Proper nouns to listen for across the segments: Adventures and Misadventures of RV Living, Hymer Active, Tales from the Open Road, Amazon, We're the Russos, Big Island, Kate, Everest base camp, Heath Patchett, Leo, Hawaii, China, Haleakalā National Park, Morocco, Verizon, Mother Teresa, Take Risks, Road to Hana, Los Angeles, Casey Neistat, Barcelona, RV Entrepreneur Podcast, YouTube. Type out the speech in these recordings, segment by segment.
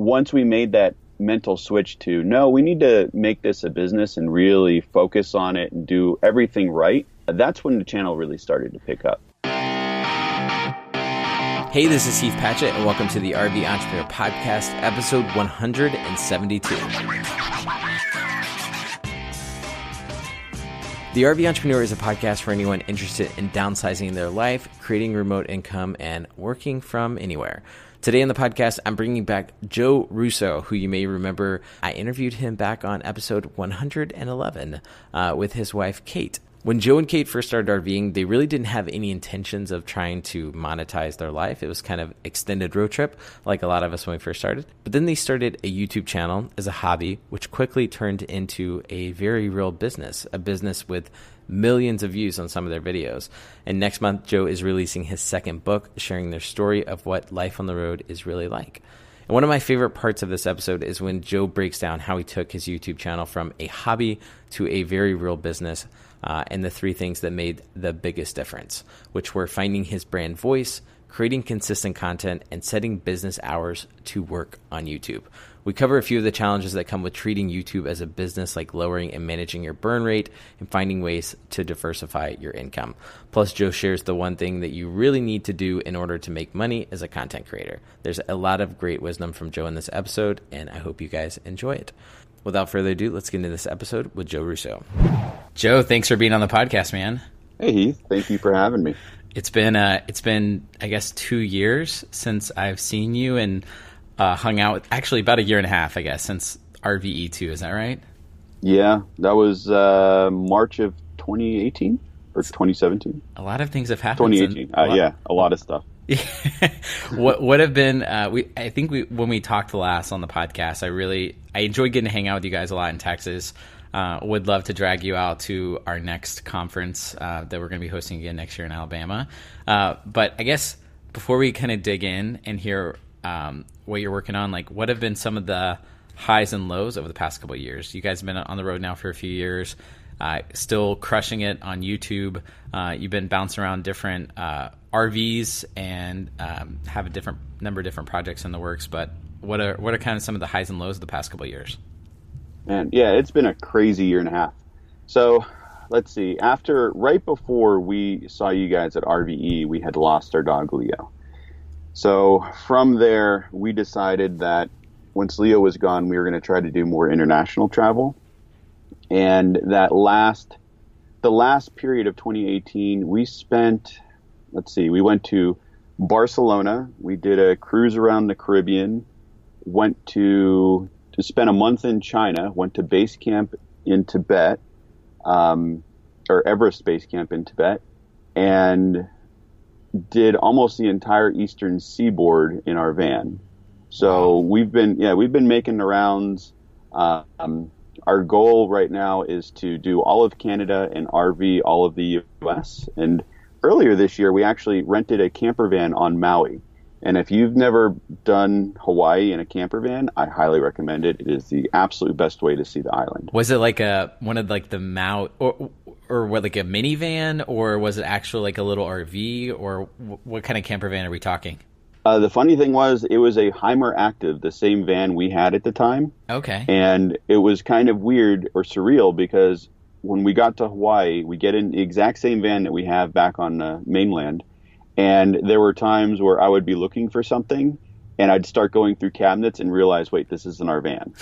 once we made that mental switch to, no, we need to make this a business and really focus on it and do everything right, that's when the channel really started to pick up. Hey, this is Heath Patchett, and welcome to the RV Entrepreneur Podcast, episode 172. The RV Entrepreneur is a podcast for anyone interested in downsizing their life, creating remote income, and working from anywhere. Today on the podcast, I'm bringing back Joe Russo, who you may remember. I interviewed him back on episode 111 with his wife, Kate. When Joe and Kate first started RVing, they really didn't have any intentions of trying to monetize their life. It was kind of extended road trip, like a lot of us when we first started. But then they started a YouTube channel as a hobby, which quickly turned into a very real business, a business with millions of views on some of their videos. And next month, Joe is releasing his second book, sharing their story of what life on the road is really like. And one of my favorite parts of this episode is when Joe breaks down how he took his YouTube channel from a hobby to a very real business, and the three things that made the biggest difference, which were finding his brand voice, creating consistent content, and setting business hours to work on YouTube. We cover a few of the challenges that come with treating YouTube as a business, like lowering and managing your burn rate and finding ways to diversify your income. Plus, Joe shares the one thing that you really need to do in order to make money as a content creator. There's a lot of great wisdom from Joe in this episode, and I hope you guys enjoy it. Without further ado, let's get into this episode with Joe Russo. Joe, thanks for being on the podcast, man. Hey, Heath. Thank you for having me. It's been, I guess, 2 years since I've seen you and hung out with, actually about a year and a half, I guess, since RVE2. Is that right? Yeah, that was March of 2018 or 2017. A lot of things have happened. 2018, a lot of stuff. What have been? I think when we talked last on the podcast, I enjoyed getting to hang out with you guys a lot in Texas. Would love to drag you out to our next conference that we're going to be hosting again next year in Alabama. But I guess before we kind of dig in and hear what you're working on, like what have been some of the highs and lows over the past couple of years? You guys have been on the road now for a few years, still crushing it on YouTube. You've been bouncing around different RVs and have a different number of different projects in the works. But what are kind of some of the highs and lows of the past couple of years? Man, yeah, it's been a crazy year and a half. So let's see. Right before we saw you guys at RVE, we had lost our dog Leo. So from there, we decided that once Leo was gone, we were going to try to do more international travel. And the last period of 2018, we spent, we went to Barcelona. We did a cruise around the Caribbean, went to spend a month in China, went to base camp in Tibet, or Everest base camp in Tibet, and did almost the entire eastern seaboard in our van. So we've been making the rounds. Our goal right now is to do all of Canada and RV all of the U.S. And earlier this year, we actually rented a camper van on Maui. And if you've never done Hawaii in a camper van, I highly recommend it. It is the absolute best way to see the island. Was it like one of the Maui or what, like a minivan, or was it actually like a little RV, or what kind of camper van are we talking? The funny thing was, it was a Hymer Active, the same van we had at the time. Okay. And it was kind of weird or surreal because when we got to Hawaii, we get in the exact same van that we have back on the mainland. And there were times where I would be looking for something, and I'd start going through cabinets and realize, wait, this isn't our van.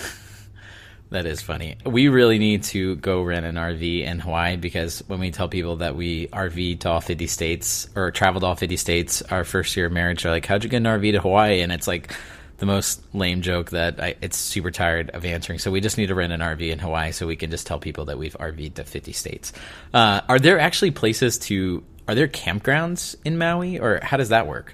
That is funny. We really need to go rent an RV in Hawaii, because when we tell people that we RV'd to all 50 states or traveled all 50 states our first year of marriage, they're like, how'd you get an RV to Hawaii? And it's like the most lame joke that it's super tired of answering. So we just need to rent an RV in Hawaii so we can just tell people that we've RV'd to 50 states. Are there actually places to... Are there campgrounds in Maui, or how does that work?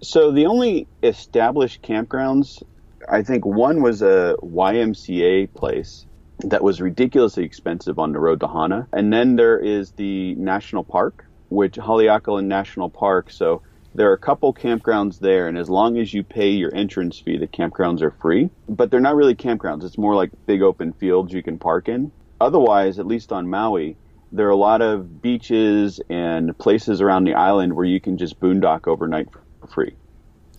So the only established campgrounds, I think one was a YMCA place that was ridiculously expensive on the Road to Hana. And then there is the National Park, which Haleakalā National Park. So there are a couple campgrounds there. And as long as you pay your entrance fee, the campgrounds are free. But they're not really campgrounds. It's more like big open fields you can park in. Otherwise, at least on Maui, there are a lot of beaches and places around the island where you can just boondock overnight for free.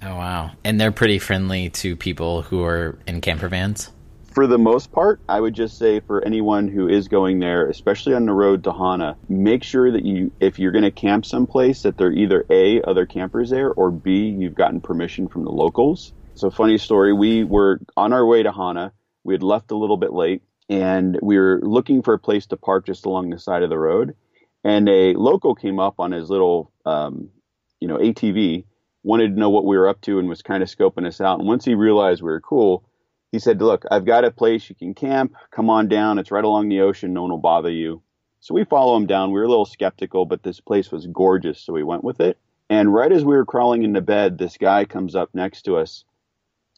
Oh, wow. And they're pretty friendly to people who are in camper vans? For the most part, I would just say for anyone who is going there, especially on the road to Hana, make sure that you, if you're going to camp someplace, that they're either A, other campers there, or B, you've gotten permission from the locals. So funny story, we were on our way to Hana. We had left a little bit late, and we were looking for a place to park just along the side of the road. And a local came up on his little, ATV, wanted to know what we were up to and was kind of scoping us out. And once he realized we were cool, he said, look, I've got a place you can camp. Come on down. It's right along the ocean. No one will bother you. So we follow him down. We were a little skeptical, but this place was gorgeous. So we went with it. And right as we were crawling into bed, this guy comes up next to us,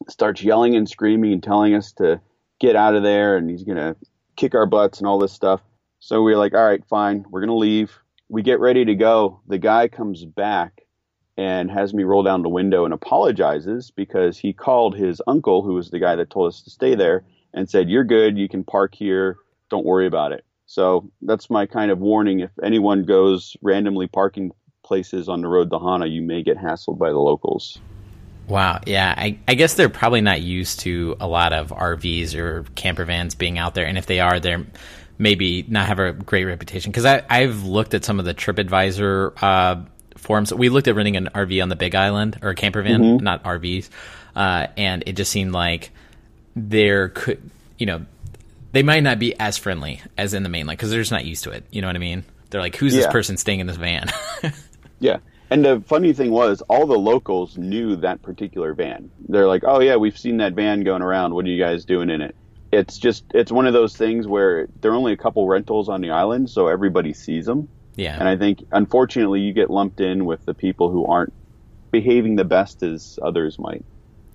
starts yelling and screaming and telling us to get out of there. And he's going to kick our butts and all this stuff. So we were like, all right, fine. We're going to leave. We get ready to go. The guy comes back and has me roll down the window and apologizes because he called his uncle, who was the guy that told us to stay there, and said, you're good. You can park here. Don't worry about it. So that's my kind of warning. If anyone goes randomly parking places on the road to Hana, you may get hassled by the locals. Wow. Yeah. I guess they're probably not used to a lot of RVs or camper vans being out there. And if they are, they're maybe not have a great reputation. Because I've looked at some of the TripAdvisor forums. We looked at renting an RV on the Big Island, or a camper van, not RVs. And it just seemed like they might not be as friendly as in the mainland because they're just not used to it. You know what I mean? They're like, who's this person staying in this van? Yeah. And the funny thing was, all the locals knew that particular van. They're like, oh yeah, we've seen that van going around. What are you guys doing in it? It's just, it's one of those things where there are only a couple rentals on the island, so everybody sees them. Yeah. And I think, unfortunately, you get lumped in with the people who aren't behaving the best as others might.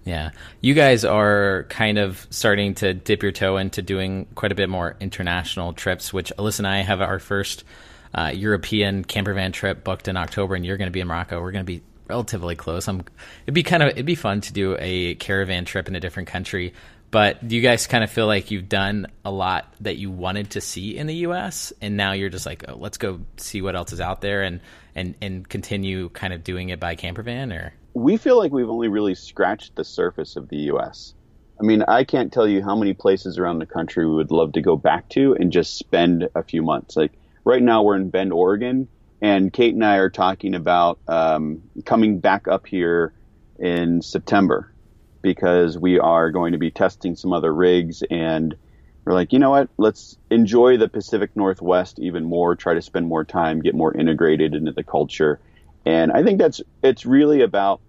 Yeah. You guys are kind of starting to dip your toe into doing quite a bit more international trips, which Alyssa and I have our first European camper van trip booked in October, and you're going to be in Morocco. We're going to be relatively close. It'd be fun to do a caravan trip in a different country. But do you guys kind of feel like you've done a lot that you wanted to see in the U.S. and now you're just like, oh, let's go see what else is out there and continue kind of doing it by camper van? Or we feel like we've only really scratched the surface of the U.S. I mean, I can't tell you how many places around the country we would love to go back to and just spend a few months. Like right now we're in Bend, Oregon, and Kate and I are talking about coming back up here in September, because we are going to be testing some other rigs, and we're like, you know what, let's enjoy the Pacific Northwest even more, try to spend more time, get more integrated into the culture. And I think it's really about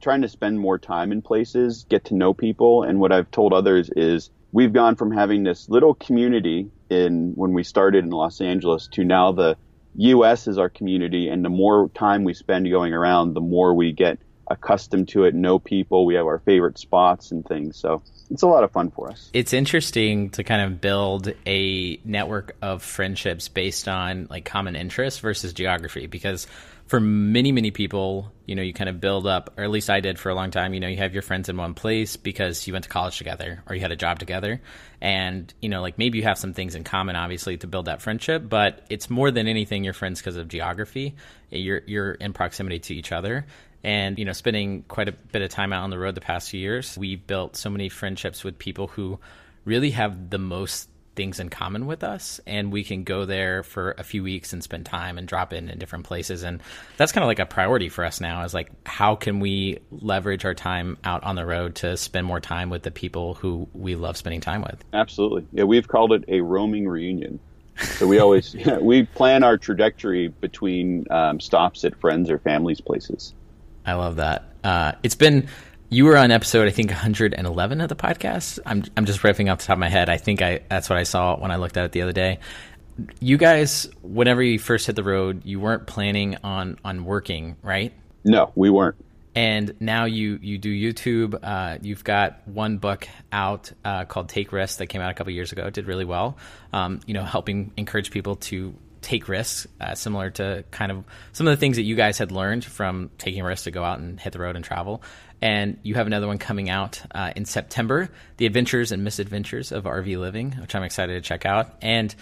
trying to spend more time in places, get to know people. And what I've told others is we've gone from having this little community when we started in Los Angeles to now the U.S. is our community, and the more time we spend going around, the more we get accustomed to it, know people, we have our favorite spots and things. So it's a lot of fun for us. It's interesting to kind of build a network of friendships based on like common interests versus geography, because for many, many people, you kind of build up, or at least I did for a long time, you have your friends in one place because you went to college together or you had a job together. And, like maybe you have some things in common, obviously, to build that friendship, but it's more than anything, your friends because of geography. You're in proximity to each other. And, spending quite a bit of time out on the road the past few years, we've built so many friendships with people who really have the most things in common with us. And we can go there for a few weeks and spend time and drop in different places. And that's kind of like a priority for us now, is like, how can we leverage our time out on the road to spend more time with the people who we love spending time with? Absolutely. Yeah, we've called it a roaming reunion. So we always we plan our trajectory between stops at friends or family's places. I love that. You were on episode, I think, 111 of the podcast. I'm just riffing off the top of my head. I think that's what I saw when I looked at it the other day. You guys, whenever you first hit the road, you weren't planning on working, right? No, we weren't. And now you do YouTube. You've got one book out called Take Risks that came out a couple years ago. It did really well, helping encourage people to take risks, similar to kind of some of the things that you guys had learned from taking risks to go out and hit the road and travel. And you have another one coming out in September, The Adventures and Misadventures of RV Living, which I'm excited to check out. And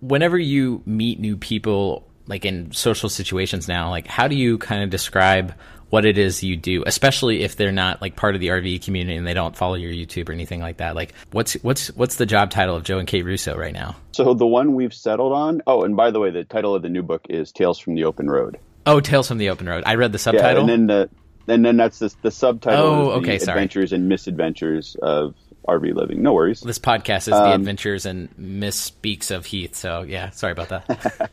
whenever you meet new people, like in social situations now, like how do you kind of describe what it is you do, especially if they're not like part of the RV community and they don't follow your YouTube or anything like that. Like what's the job title of Joe and Kate Russo right now? So the one we've settled on. Oh, and by the way, the title of the new book is Tales from the Open Road. Oh, Tales from the Open Road. I read the subtitle. Yeah, and then that's the subtitle. Oh, okay. Sorry. Adventures and Misadventures of RV Living. No worries. This podcast is The Adventures and Misspeaks of Heath. So yeah, sorry about that.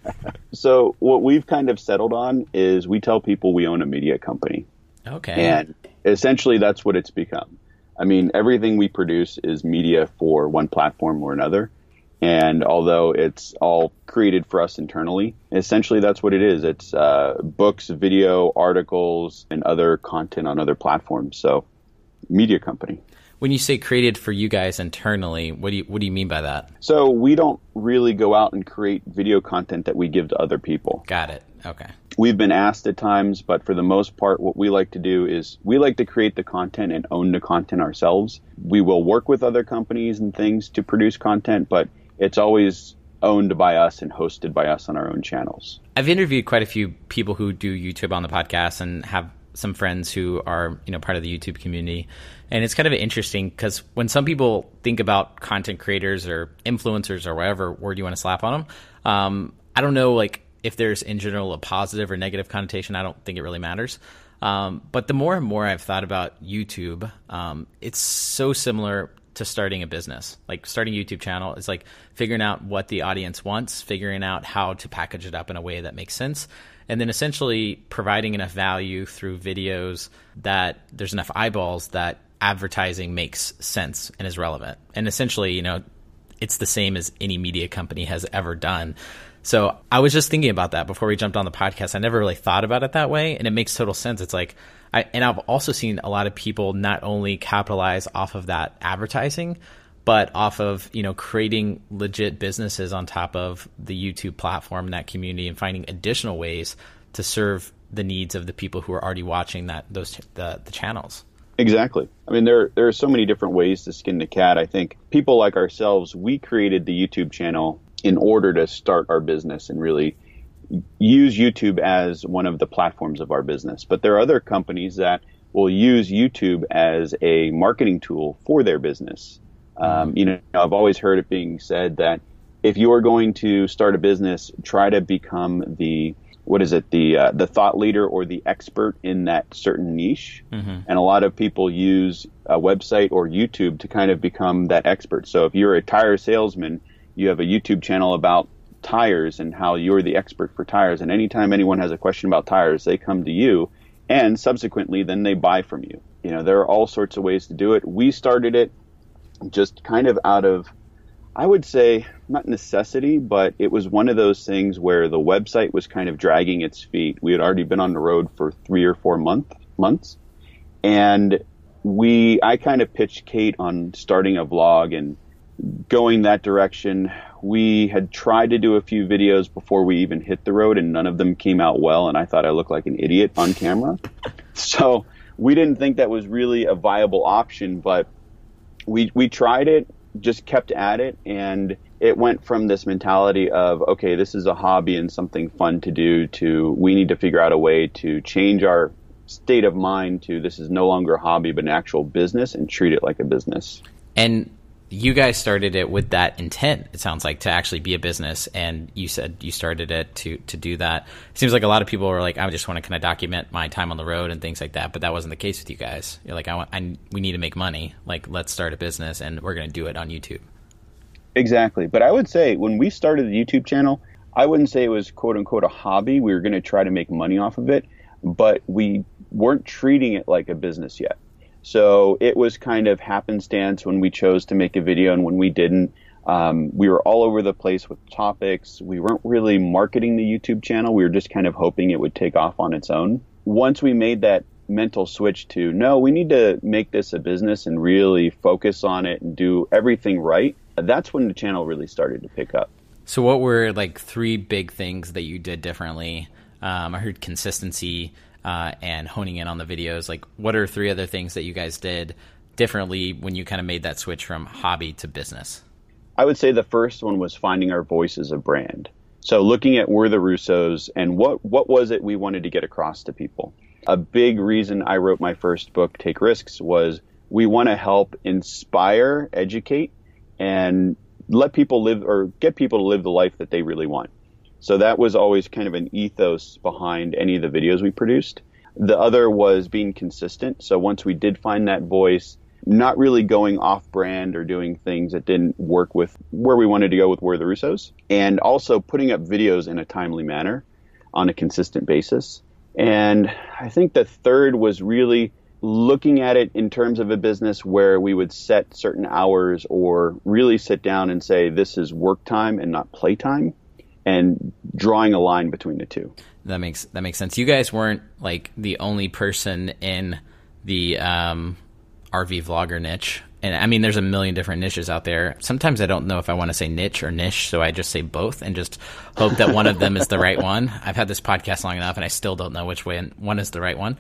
So what we've kind of settled on is we tell people we own a media company. Okay. And essentially that's what it's become. I mean, everything we produce is media for one platform or another. And although it's all created for us internally, essentially that's what it is. It's books, video, articles, and other content on other platforms. So media company. When you say created for you guys internally, what do you mean by that? So we don't really go out and create video content that we give to other people. Got it. Okay. We've been asked at times, but for the most part, what we like to do is we like to create the content and own the content ourselves. We will work with other companies and things to produce content, but it's always owned by us and hosted by us on our own channels. I've interviewed quite a few people who do YouTube on the podcast and have some friends who are, part of the YouTube community. And it's kind of interesting because when some people think about content creators or influencers or whatever word you want to slap on them, I don't know, if there's in general a positive or negative connotation. I don't think it really matters. But the more and more I've thought about YouTube, it's so similar to starting a business. Like starting a YouTube channel is like figuring out what the audience wants, figuring out how to package it up in a way that makes sense, and then essentially providing enough value through videos that there's enough eyeballs that advertising makes sense and is relevant. And essentially, it's the same as any media company has ever done. So I was just thinking about that before we jumped on the podcast. I never really thought about it that way, and it makes total sense. It's like, and I've also seen a lot of people not only capitalize off of that advertising, but off of, creating legit businesses on top of the YouTube platform and that community and finding additional ways to serve the needs of the people who are already watching the channels. Exactly. I mean, there are so many different ways to skin the cat. I think people like ourselves, we created the YouTube channel in order to start our business and really use YouTube as one of the platforms of our business. But there are other companies that will use YouTube as a marketing tool for their business. I've always heard it being said that if you are going to start a business, try to become the thought leader or the expert in that certain niche. Mm-hmm. And a lot of people use a website or YouTube to kind of become that expert. So if you're a tire salesman, you have a YouTube channel about tires and how you're the expert for tires. And anytime anyone has a question about tires, they come to you and subsequently then they buy from you. There are all sorts of ways to do it. We started it just kind of out of, I would say, not necessity, but it was one of those things where the website was kind of dragging its feet. We had already been on the road for 3 or 4 months. And I kind of pitched Kate on starting a vlog and going that direction. We had tried to do a few videos before we even hit the road, and none of them came out well. And I thought I looked like an idiot on camera. So we didn't think that was really a viable option, but we tried it, just kept at it, and it went from this mentality of, okay, this is a hobby and something fun to do, to we need to figure out a way to change our state of mind to this is no longer a hobby but an actual business and treat it like a business. And you guys started it with that intent, it sounds like, to actually be a business, and you said you started it to do that. It seems like a lot of people were like, I just want to kind of document my time on the road and things like that, but that wasn't the case with you guys. You're like, we need to make money. Like, let's start a business, and we're going to do it on YouTube. Exactly. But I would say when we started the YouTube channel, I wouldn't say it was, quote-unquote, a hobby. We were going to try to make money off of it, but we weren't treating it like a business yet. So it was kind of happenstance when we chose to make a video and when we didn't. We were all over the place with topics. We weren't really marketing the YouTube channel. We were just kind of hoping it would take off on its own. Once we made that mental switch to, no, we need to make this a business and really focus on it and do everything right, that's when the channel really started to pick up. So what were 3 big things that you did differently? I heard consistency, and honing in on the videos. What are 3 other things that you guys did differently when you kind of made that switch from hobby to business? I would say the first one was finding our voice as a brand. So looking at We're the Russos and what was it we wanted to get across to people. A big reason I wrote my first book, Take Risks, was we want to help inspire, educate, and let people live or get people to live the life that they really want. So that was always kind of an ethos behind any of the videos we produced. The other was being consistent. So once we did find that voice, not really going off brand or doing things that didn't work with where we wanted to go with We're the Russos, and also putting up videos in a timely manner on a consistent basis. And I think the third was really looking at it in terms of a business where we would set certain hours or really sit down and say, this is work time and not play time, and drawing a line between the two. That makes sense. You guys weren't like the only person in the RV vlogger niche. And I mean, there's a million different niches out there. Sometimes I don't know if I want to say niche or niche, so I just say both and just hope that one of them is the right one. I've had this podcast long enough, and I still don't know which way one is the right one.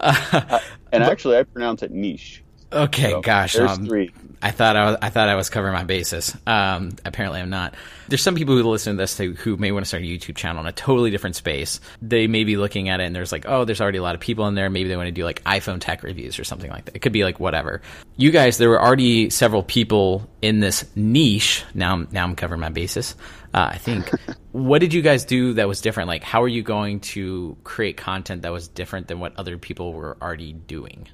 Actually, I pronounce it niche. Okay, so, gosh, there's three. I thought I was covering my bases. Apparently, I'm not. There's some people who listen to this who may want to start a YouTube channel in a totally different space. They may be looking at it and there's like, oh, there's already a lot of people in there. Maybe they want to do like iPhone tech reviews or something like that. It could be like whatever. You guys, there were already several people in this niche. Now I'm covering my bases. I think. What did you guys do that was different? Like, how are you going to create content that was different than what other people were already doing?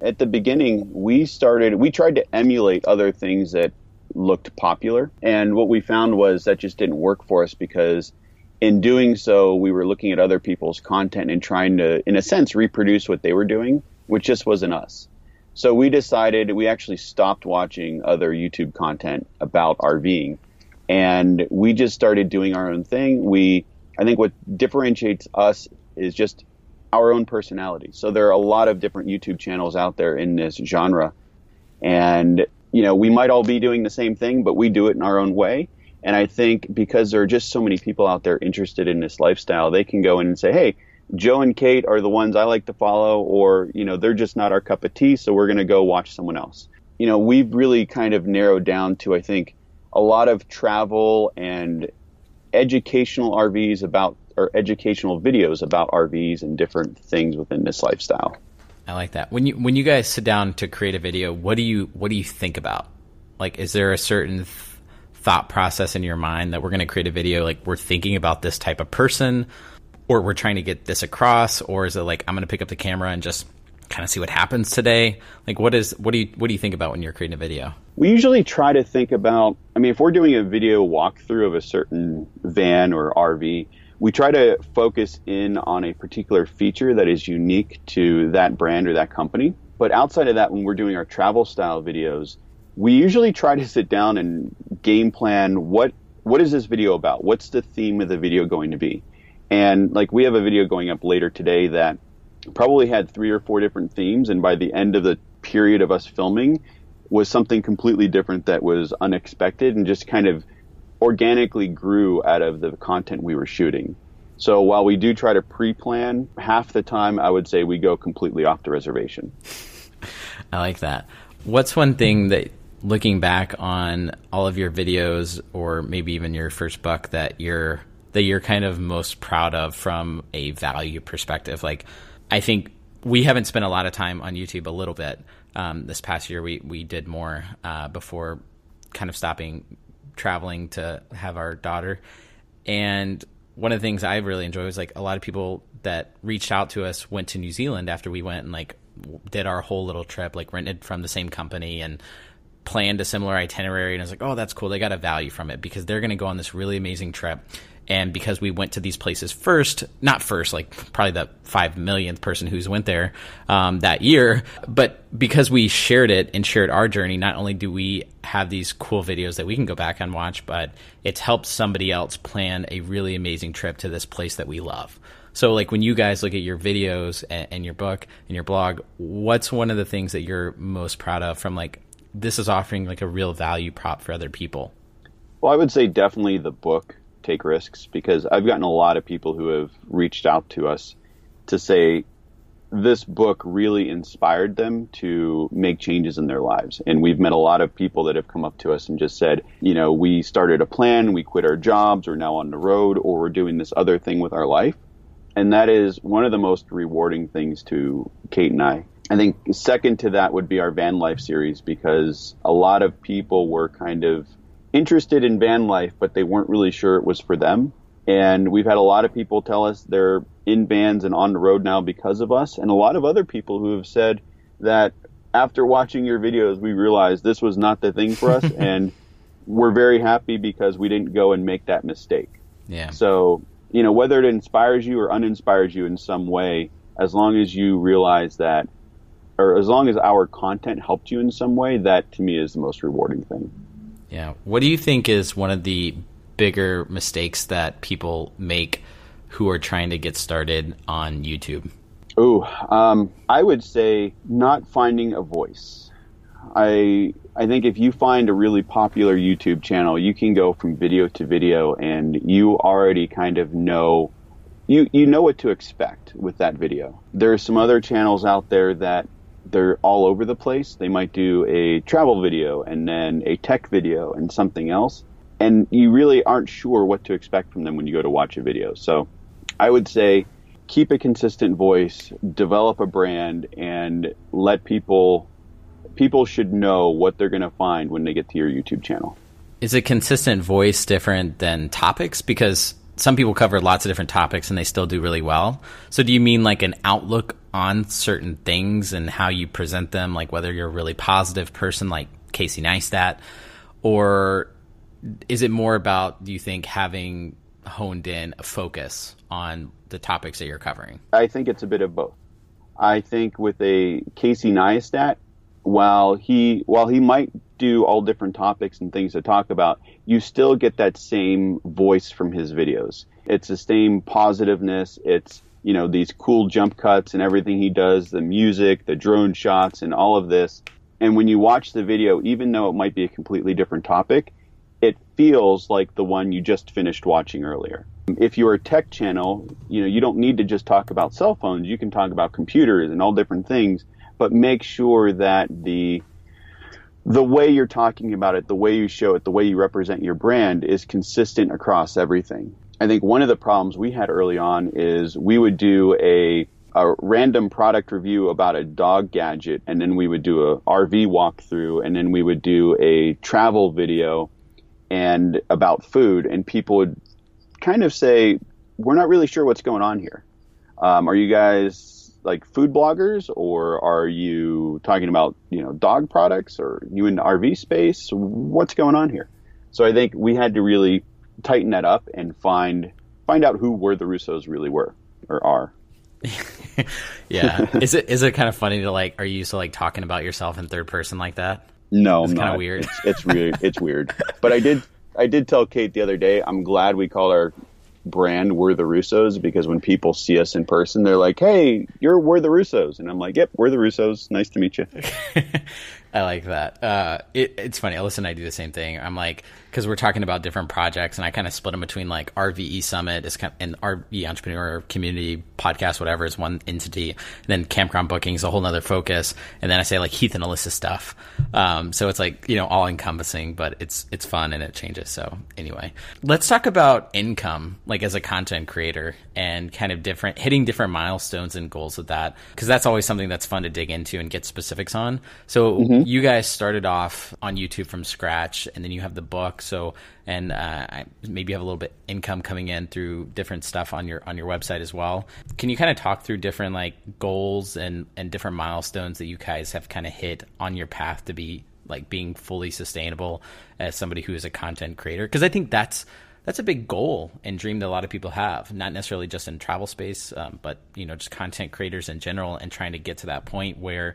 At the beginning, we tried to emulate other things that looked popular. And what we found was that just didn't work for us, because in doing so, we were looking at other people's content and trying to, in a sense, reproduce what they were doing, which just wasn't us. So we decided, we actually stopped watching other YouTube content about RVing. And we just started doing our own thing. I think what differentiates us is just our own personality. So there are a lot of different YouTube channels out there in this genre. And, you know, we might all be doing the same thing, but we do it in our own way. And I think because there are just so many people out there interested in this lifestyle, they can go in and say, hey, Joe and Kate are the ones I like to follow, or, you know, they're just not our cup of tea, so we're going to go watch someone else. You know, we've really kind of narrowed down to, I think, a lot of travel and educational RVs about or educational videos about RVs and different things within this lifestyle. I like that. When you guys sit down to create a video, what do you think about? Like, is there a certain thought process in your mind that we're going to create a video? Like, we're thinking about this type of person, or we're trying to get this across, or is it like, I'm going to pick up the camera and just kind of see what happens today? Like, what do you think about when you're creating a video? We usually try to think about, I mean, if we're doing a video walkthrough of a certain van or RV, we try to focus in on a particular feature that is unique to that brand or that company. But outside of that, when we're doing our travel style videos, we usually try to sit down and game plan what is this video about? What's the theme of the video going to be? And like, we have a video going up later today that probably had 3 or 4 different themes. And by the end of the period of us filming was something completely different that was unexpected and just kind of organically grew out of the content we were shooting. So while we do try to pre-plan, half the time I would say we go completely off the reservation. I like that. What's one thing that, looking back on all of your videos or maybe even your first book, that you're kind of most proud of from a value perspective? Like, I think we haven't spent a lot of time on YouTube, a little bit. This past year we did more before kind of stopping traveling to have our daughter. And one of the things I really enjoy was like, a lot of people that reached out to us went to New Zealand after we went and like did our whole little trip, like rented from the same company and planned a similar itinerary. And I was like, oh, that's cool. They got a value from it because they're going to go on this really amazing trip. And because we went to these places first, not first, like probably the 5 millionth person who's went there that year, but because we shared it and shared our journey, not only do we have these cool videos that we can go back and watch, but it's helped somebody else plan a really amazing trip to this place that we love. So like, when you guys look at your videos and your book and your blog, what's one of the things that you're most proud of from like, this is offering like a real value prop for other people? Well, I would say definitely the book, Take Risks, because I've gotten a lot of people who have reached out to us to say this book really inspired them to make changes in their lives. And we've met a lot of people that have come up to us and just said, you know, we started a plan, we quit our jobs, we're now on the road, or we're doing this other thing with our life. And that is one of the most rewarding things to Kate and I. I think second to that would be our van life series, because a lot of people were kind of interested in van life, but they weren't really sure it was for them. And we've had a lot of people tell us they're in vans and on the road now because of us. And a lot of other people who have said that after watching your videos, we realized this was not the thing for us. And we're very happy because we didn't go and make that mistake. Yeah. So, you know, whether it inspires you or uninspires you in some way, as long as you realize that, or as long as our content helped you in some way, that to me is the most rewarding thing. Yeah. What do you think is one of the bigger mistakes that people make who are trying to get started on YouTube? I would say not finding a voice. I think if you find a really popular YouTube channel, you can go from video to video, and you already kind of know, you know what to expect with that video. There are some other channels out there that they're all over the place. They might do a travel video and then a tech video and something else. And you really aren't sure what to expect from them when you go to watch a video. So I would say keep a consistent voice, develop a brand, and let people should know what they're going to find when they get to your YouTube channel. Is a consistent voice different than topics? Because some people cover lots of different topics and they still do really well. So do you mean like an outlook on certain things and how you present them, like whether you're a really positive person like Casey Neistat, or is it more about, do you think, having honed in a focus on the topics that you're covering? I think it's a bit of both. I think with a Casey Neistat, while he might do all different topics and things to talk about, you still get that same voice from his videos. It's the same positiveness. It's, you know, these cool jump cuts and everything he does, the music, the drone shots, and all of this. And when you watch the video, even though it might be a completely different topic, it feels like the one you just finished watching earlier. If you're a tech channel, you know, you don't need to just talk about cell phones. You can talk about computers and all different things, but make sure that the way you're talking about it, the way you show it, the way you represent your brand is consistent across everything. I think one of the problems we had early on is we would do a random product review about a dog gadget, and then we would do a RV walkthrough, and then we would do a travel video and about food, and people would kind of say, we're not really sure what's going on here. Are you guys like food bloggers, or are you talking about, you know, dog products, or you in the RV space? What's going on here? So I think we had to really tighten that up and find out who We're the Russos really were or are. Yeah. Is it kind of funny to, like, are you used to like talking about yourself in third person like that? No, it's kind of weird. It's weird. It's weird. But I did tell Kate the other day, I'm glad we call our brand We're the Russos, because when people see us in person, they're like, hey, you're We're the Russos. And I'm like, yep, We're the Russos. Nice to meet you. I like that. It's funny. Alyssa and I do the same thing. I'm like, because we're talking about different projects, and I kind of split them between like RVE Summit is kind of an RV Entrepreneur Community Podcast, whatever, is one entity. And then Campground Booking is a whole nother focus. And then I say like Heath and Alyssa stuff. So it's like, you know, all encompassing, but it's fun and it changes. So anyway, let's talk about income, like as a content creator, and kind of hitting different milestones and goals with that. Because that's always something that's fun to dig into and get specifics on. So You guys started off on YouTube from scratch, and then you have the book. So, and maybe you have a little bit income coming in through different stuff on your website as well. Can you kind of talk through different like goals and different milestones that you guys have kind of hit on your path to be like being fully sustainable as somebody who is a content creator? Because I think that's a big goal and dream that a lot of people have, not necessarily just in travel space, but, you know, just content creators in general, and trying to get to that point where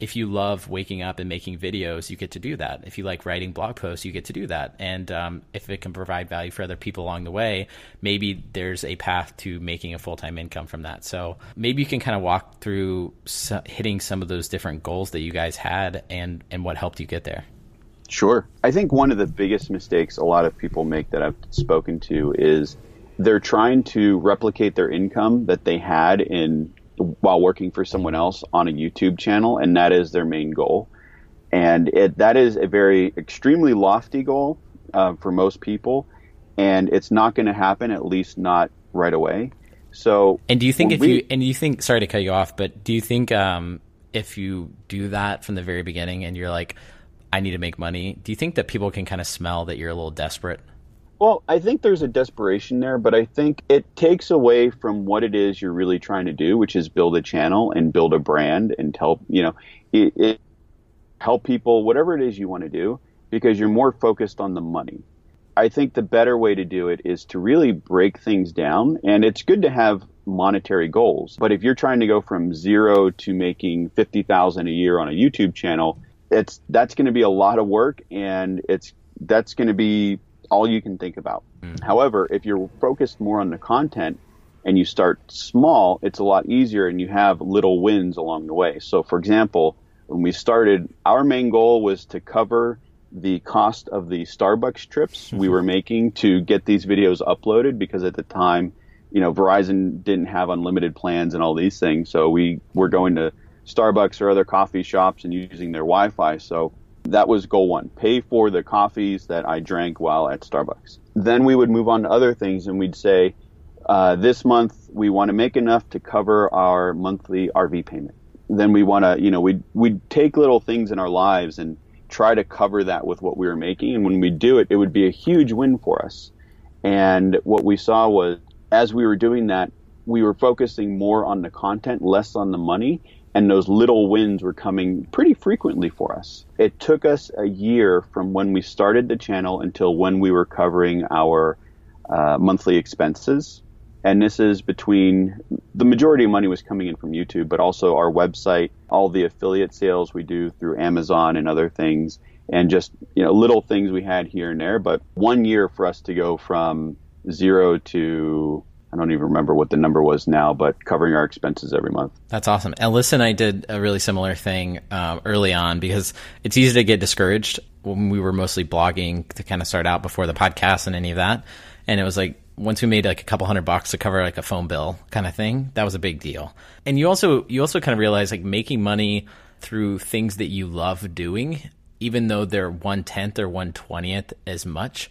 if you love waking up and making videos, you get to do that. If you like writing blog posts, you get to do that. And if it can provide value for other people along the way, maybe there's a path to making a full-time income from that. So maybe you can kind of walk through hitting some of those different goals that you guys had and what helped you get there. Sure. I think one of the biggest mistakes a lot of people make that I've spoken to is they're trying to replicate their income that they had while working for someone else on a YouTube channel, and that is their main goal. And that is a very extremely lofty goal for most people, and it's not going to happen, at least not right away. So, and do you think sorry to cut you off, but do you think if you do that from the very beginning and you're like, I need to make money, do you think that people can kind of smell that you're a little desperate? Well, I think there's a desperation there, but I think it takes away from what it is you're really trying to do, which is build a channel and build a brand and tell, you know, help people, whatever it is you want to do, because you're more focused on the money. I think the better way to do it is to really break things down. And it's good to have monetary goals. But if you're trying to go from zero to making $50,000 a year on a YouTube channel, that's going to be a lot of work, and that's going to be all you can think about. Mm. However, if you're focused more on the content and you start small, it's a lot easier and you have little wins along the way. So for example, when we started, our main goal was to cover the cost of the Starbucks trips we were making to get these videos uploaded, because at the time, you know, Verizon didn't have unlimited plans and all these things. So we were going to Starbucks or other coffee shops and using their Wi-Fi. So that was goal one, pay for the coffees that I drank while at Starbucks. Then we would move on to other things, and we'd say, this month we want to make enough to cover our monthly RV payment. Then we want to, you know, we'd take little things in our lives and try to cover that with what we were making. And when we do it, it would be a huge win for us. And what we saw was, as we were doing that, we were focusing more on the content, less on the money. And those little wins were coming pretty frequently for us. It took us a year from when we started the channel until when we were covering our monthly expenses. And this is between, the majority of money was coming in from YouTube, but also our website, all the affiliate sales we do through Amazon and other things, and just, you know, little things we had here and there. But 1 year for us to go from zero to, I don't even remember what the number was now, but covering our expenses every month. That's awesome. Alyssa and I did a really similar thing early on, because it's easy to get discouraged when we were mostly blogging to kind of start out before the podcast and any of that. And it was like, once we made like a couple $100 to cover like a phone bill kind of thing, that was a big deal. And you also kind of realize like making money through things that you love doing, even though they're 1/10 or 1/20 as much,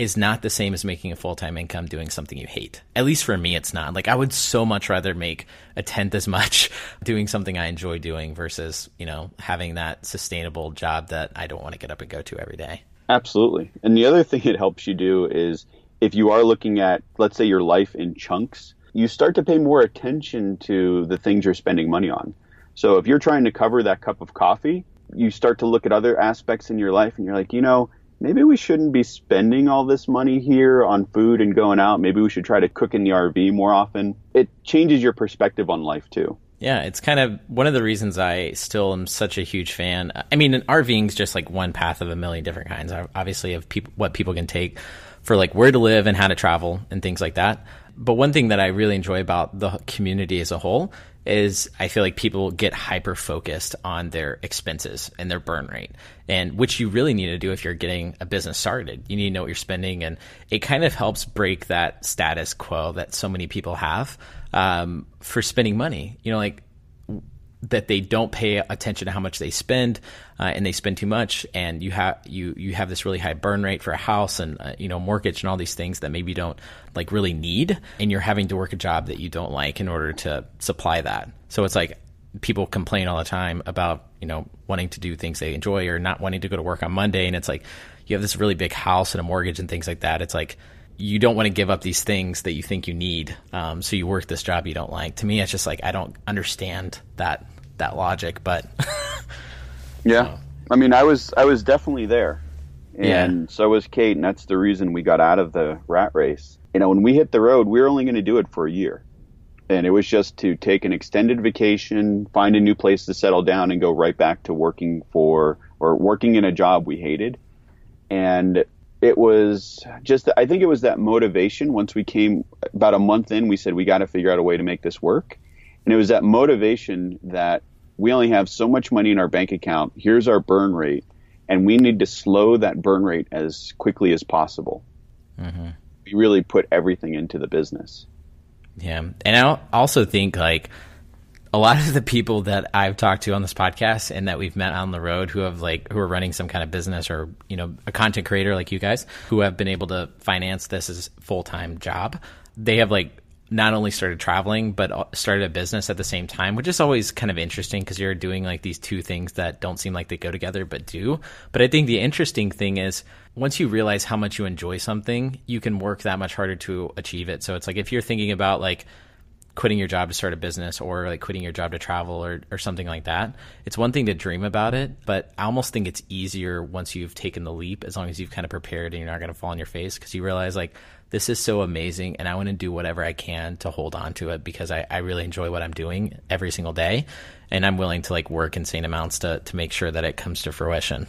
is not the same as making a full-time income doing something you hate. At least for me, it's not. Like, I would so much rather make 1/10 as much doing something I enjoy doing versus, you know, having that sustainable job that I don't want to get up and go to every day. Absolutely. And the other thing it helps you do is, if you are looking at, let's say, your life in chunks, you start to pay more attention to the things you're spending money on. So if you're trying to cover that cup of coffee, you start to look at other aspects in your life and you're like, you know, maybe we shouldn't be spending all this money here on food and going out. Maybe we should try to cook in the RV more often. It changes your perspective on life too. Yeah, it's kind of one of the reasons I still am such a huge fan. I mean, and RVing is just like one path of a million different kinds, obviously, of what people can take for like where to live and how to travel and things like that. But one thing that I really enjoy about the community as a whole is I feel like people get hyper-focused on their expenses and their burn rate, and which you really need to do if you're getting a business started. You need to know what you're spending, and it kind of helps break that status quo that so many people have for spending money. You know, like that they don't pay attention to how much they spend, and they spend too much, and you have this really high burn rate for a house and you know, mortgage and all these things that maybe you don't like really need, and you're having to work a job that you don't like in order to supply that. So it's like people complain all the time about, you know, wanting to do things they enjoy or not wanting to go to work on Monday, and it's like you have this really big house and a mortgage and things like that. It's like you don't want to give up these things that you think you need. So you work this job you don't like. To me, it's just like, I don't understand that logic, but yeah. So, I mean, I was definitely there, and yeah. So was Kate. And that's the reason we got out of the rat race. You know, when we hit the road, we were only going to do it for a year, and it was just to take an extended vacation, find a new place to settle down, and go right back to working in a job we hated. And it was just, I think it was that motivation. Once we came about a month in, we said, we got to figure out a way to make this work. And it was that motivation that we only have so much money in our bank account. Here's our burn rate. And we need to slow that burn rate as quickly as possible. Mm-hmm. We really put everything into the business. Yeah. And I also think like a lot of the people that I've talked to on this podcast and that we've met on the road who are running some kind of business, or, you know, a content creator like you guys who have been able to finance this as a full-time job, they have like not only started traveling, but started a business at the same time, which is always kind of interesting because you're doing like these two things that don't seem like they go together, but do. But I think the interesting thing is once you realize how much you enjoy something, you can work that much harder to achieve it. So it's like, if you're thinking about like quitting your job to start a business or like quitting your job to travel or something like that, it's one thing to dream about it, but I almost think it's easier once you've taken the leap, as long as you've kind of prepared and you're not going to fall on your face, because you realize like, this is so amazing and I want to do whatever I can to hold on to it because I really enjoy what I'm doing every single day. And I'm willing to like work insane amounts to make sure that it comes to fruition.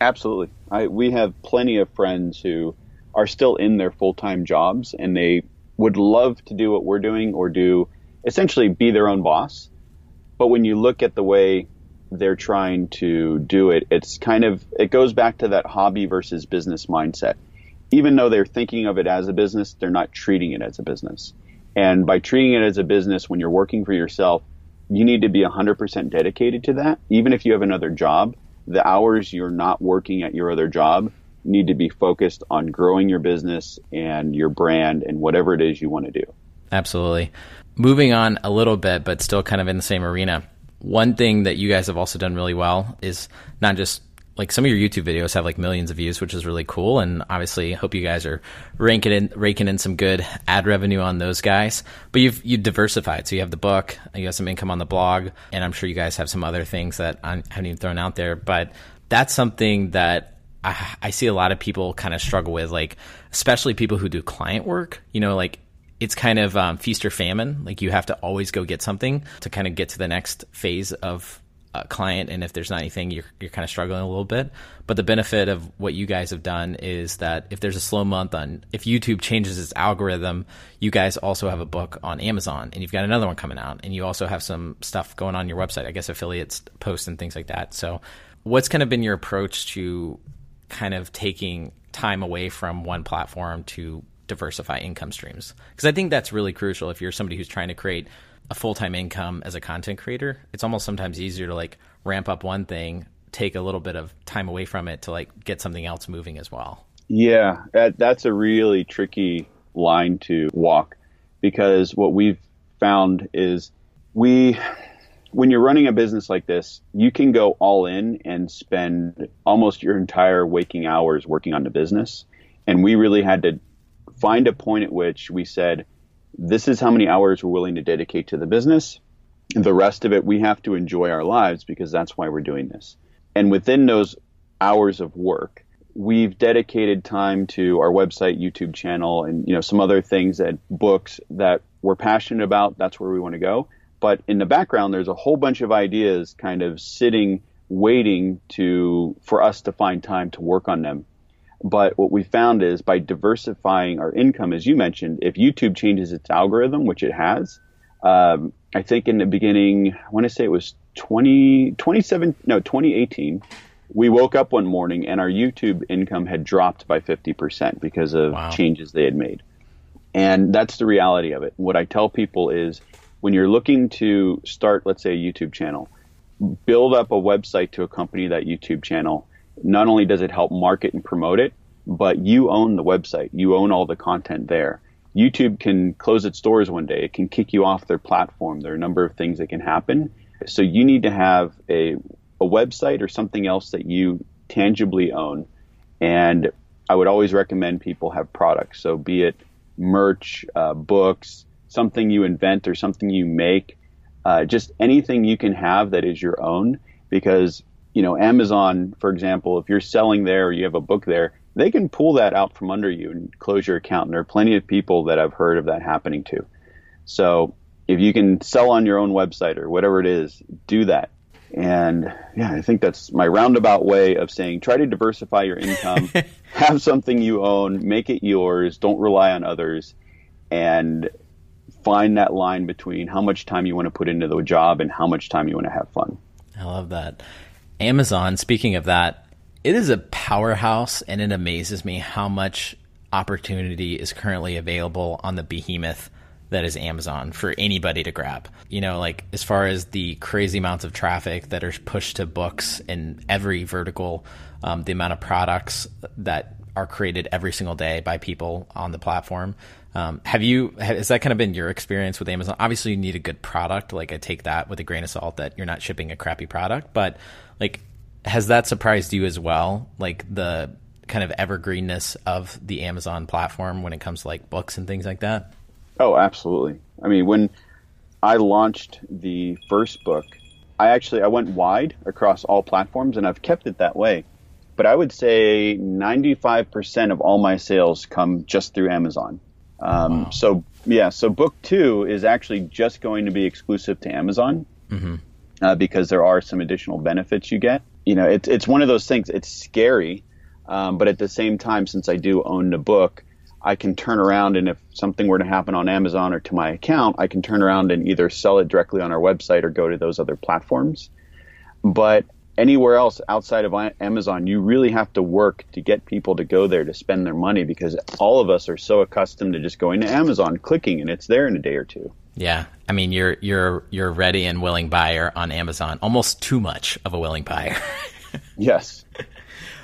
Absolutely. We have plenty of friends who are still in their full-time jobs and they would love to do what we're doing or do essentially be their own boss. But when you look at the way they're trying to do it, it's kind of, it goes back to that hobby versus business mindset. Even though they're thinking of it as a business, they're not treating it as a business. And by treating it as a business, when you're working for yourself, you need to be 100% dedicated to that. Even if you have another job, the hours you're not working at your other job need to be focused on growing your business and your brand and whatever it is you want to do. Absolutely. Moving on a little bit, but still kind of in the same arena. One thing that you guys have also done really well is not just like some of your YouTube videos have like millions of views, which is really cool. And obviously hope you guys are raking in some good ad revenue on those guys, but you've diversified. So you have the book, you have some income on the blog, and I'm sure you guys have some other things that I haven't even thrown out there, but that's something that I see a lot of people kind of struggle with, like, especially people who do client work, you know, like it's kind of feast or famine. Like you have to always go get something to kind of get to the next phase of client, and if there's not anything, you're kind of struggling a little bit. But the benefit of what you guys have done is that if there's a slow month on, if YouTube changes its algorithm, you guys also have a book on Amazon, and you've got another one coming out, and you also have some stuff going on your website, I guess affiliates posts and things like that. So what's kind of been your approach to kind of taking time away from one platform to diversify income streams? Because I think that's really crucial if you're somebody who's trying to create a full-time income as a content creator. It's almost sometimes easier to like ramp up one thing, take a little bit of time away from it to like get something else moving as well. Yeah, that's a really tricky line to walk, because what we've found is when you're running a business like this, you can go all in and spend almost your entire waking hours working on the business. And we really had to find a point at which we said, this is how many hours we're willing to dedicate to the business. The rest of it, we have to enjoy our lives because that's why we're doing this. And within those hours of work, we've dedicated time to our website, YouTube channel, and, you know, some other things, that books that we're passionate about. That's where we want to go. But in the background, there's a whole bunch of ideas kind of sitting, waiting for us to find time to work on them. But what we found is by diversifying our income, as you mentioned, if YouTube changes its algorithm, which it has, I think in the beginning, I want to say it was 2018, we woke up one morning and our YouTube income had dropped by 50% because of changes they had made. And that's the reality of it. What I tell people is when you're looking to start, let's say, a YouTube channel, build up a website to accompany that YouTube channel. Not only does it help market and promote it, but you own the website. You own all the content there. YouTube can close its doors one day. It can kick you off their platform. There are a number of things that can happen. So you need to have a website or something else that you tangibly own. And I would always recommend people have products. So be it merch, books, something you invent or something you make, just anything you can have that is your own, because you know, Amazon, for example, if you're selling there or you have a book there, they can pull that out from under you and close your account. And there are plenty of people that I've heard of that happening to. So if you can sell on your own website or whatever it is, do that. And yeah, I think that's my roundabout way of saying try to diversify your income, have something you own, make it yours, don't rely on others, and find that line between how much time you want to put into the job and how much time you want to have fun. I love that. Amazon, speaking of that, it is a powerhouse, and it amazes me how much opportunity is currently available on the behemoth that is Amazon for anybody to grab. You know, like as far as the crazy amounts of traffic that are pushed to books in every vertical, the amount of products that are created every single day by people on the platform. Has that kind of been your experience with Amazon? Obviously you need a good product. Like, I take that with a grain of salt that you're not shipping a crappy product, but like, has that surprised you as well? Like the kind of evergreenness of the Amazon platform when it comes to like books and things like that? Oh, absolutely. I mean, when I launched the first book, I went wide across all platforms, and I've kept it that way. But I would say 95% of all my sales come just through Amazon. Wow. So book two is actually just going to be exclusive to Amazon, mm-hmm. Because there are some additional benefits you get. You know, it's one of those things. It's scary, but at the same time, since I do own the book, I can turn around, and if something were to happen on Amazon or to my account, I can turn around and either sell it directly on our website or go to those other platforms. But anywhere else outside of Amazon, you really have to work to get people to go there to spend their money, because all of us are so accustomed to just going to Amazon, clicking, and it's there in a day or two. Yeah. I mean, you're ready and willing buyer on Amazon, almost too much of a willing buyer. Yes.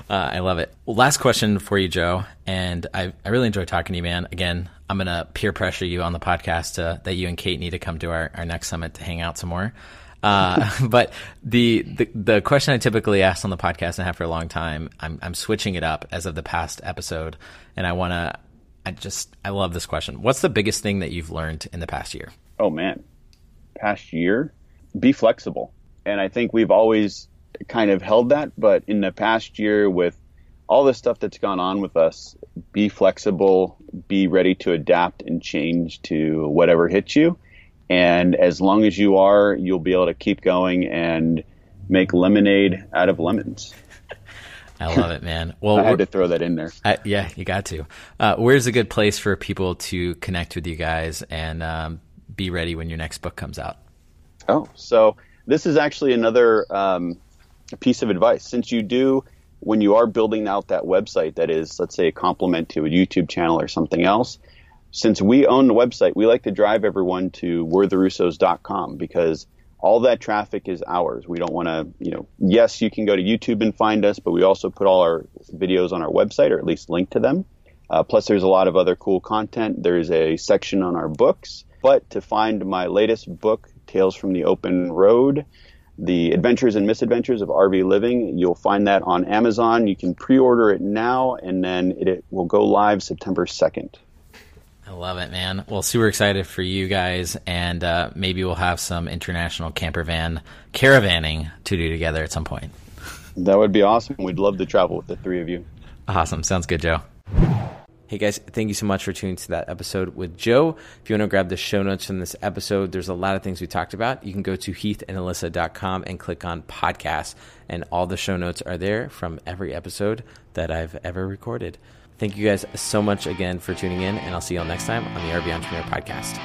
I love it. Well, last question for you, Joe. And I really enjoy talking to you, man. Again, I'm going to peer pressure you on the podcast that you and Kate need to come to our next summit to hang out some more. But the question I typically ask on the podcast, and I have for a long time, I'm switching it up as of the past episode. And I love this question. What's the biggest thing that you've learned in the past year? Oh man, past year? Be flexible. And I think we've always kind of held that, but in the past year, with all the stuff that's gone on with us, be flexible, be ready to adapt and change to whatever hits you. And as long as you are, you'll be able to keep going and make lemonade out of lemons. I love it, man. Well, I had to throw that in there. Yeah, you got to. Where's a good place for people to connect with you guys and be ready when your next book comes out? Oh, so this is actually another piece of advice. Since you do, when you are building out that website that is, let's say, a complement to a YouTube channel or something else, since we own the website, we like to drive everyone to we'retherussos.com, because all that traffic is ours. We don't want to, yes, you can go to YouTube and find us, but we also put all our videos on our website, or at least link to them. Plus, there's a lot of other cool content. There's a section on our books. But to find my latest book, Tales from the Open Road, The Adventures and Misadventures of RV Living, you'll find that on Amazon. You can pre-order it now, and then it will go live September 2nd. I love it, man. Well, super excited for you guys, and maybe we'll have some international caravanning to do together at some point. That would be awesome. We'd love to travel with the three of you. Awesome. Sounds good, Joe. Hey guys, thank you so much for tuning to that episode with Joe. If you want to grab the show notes from this episode, there's a lot of things we talked about. You can go to heathandalyssa.com and click on podcast, and all the show notes are there from every episode that I've ever recorded. Thank you guys so much again for tuning in, and I'll see you all next time on the RV Entrepreneur Podcast.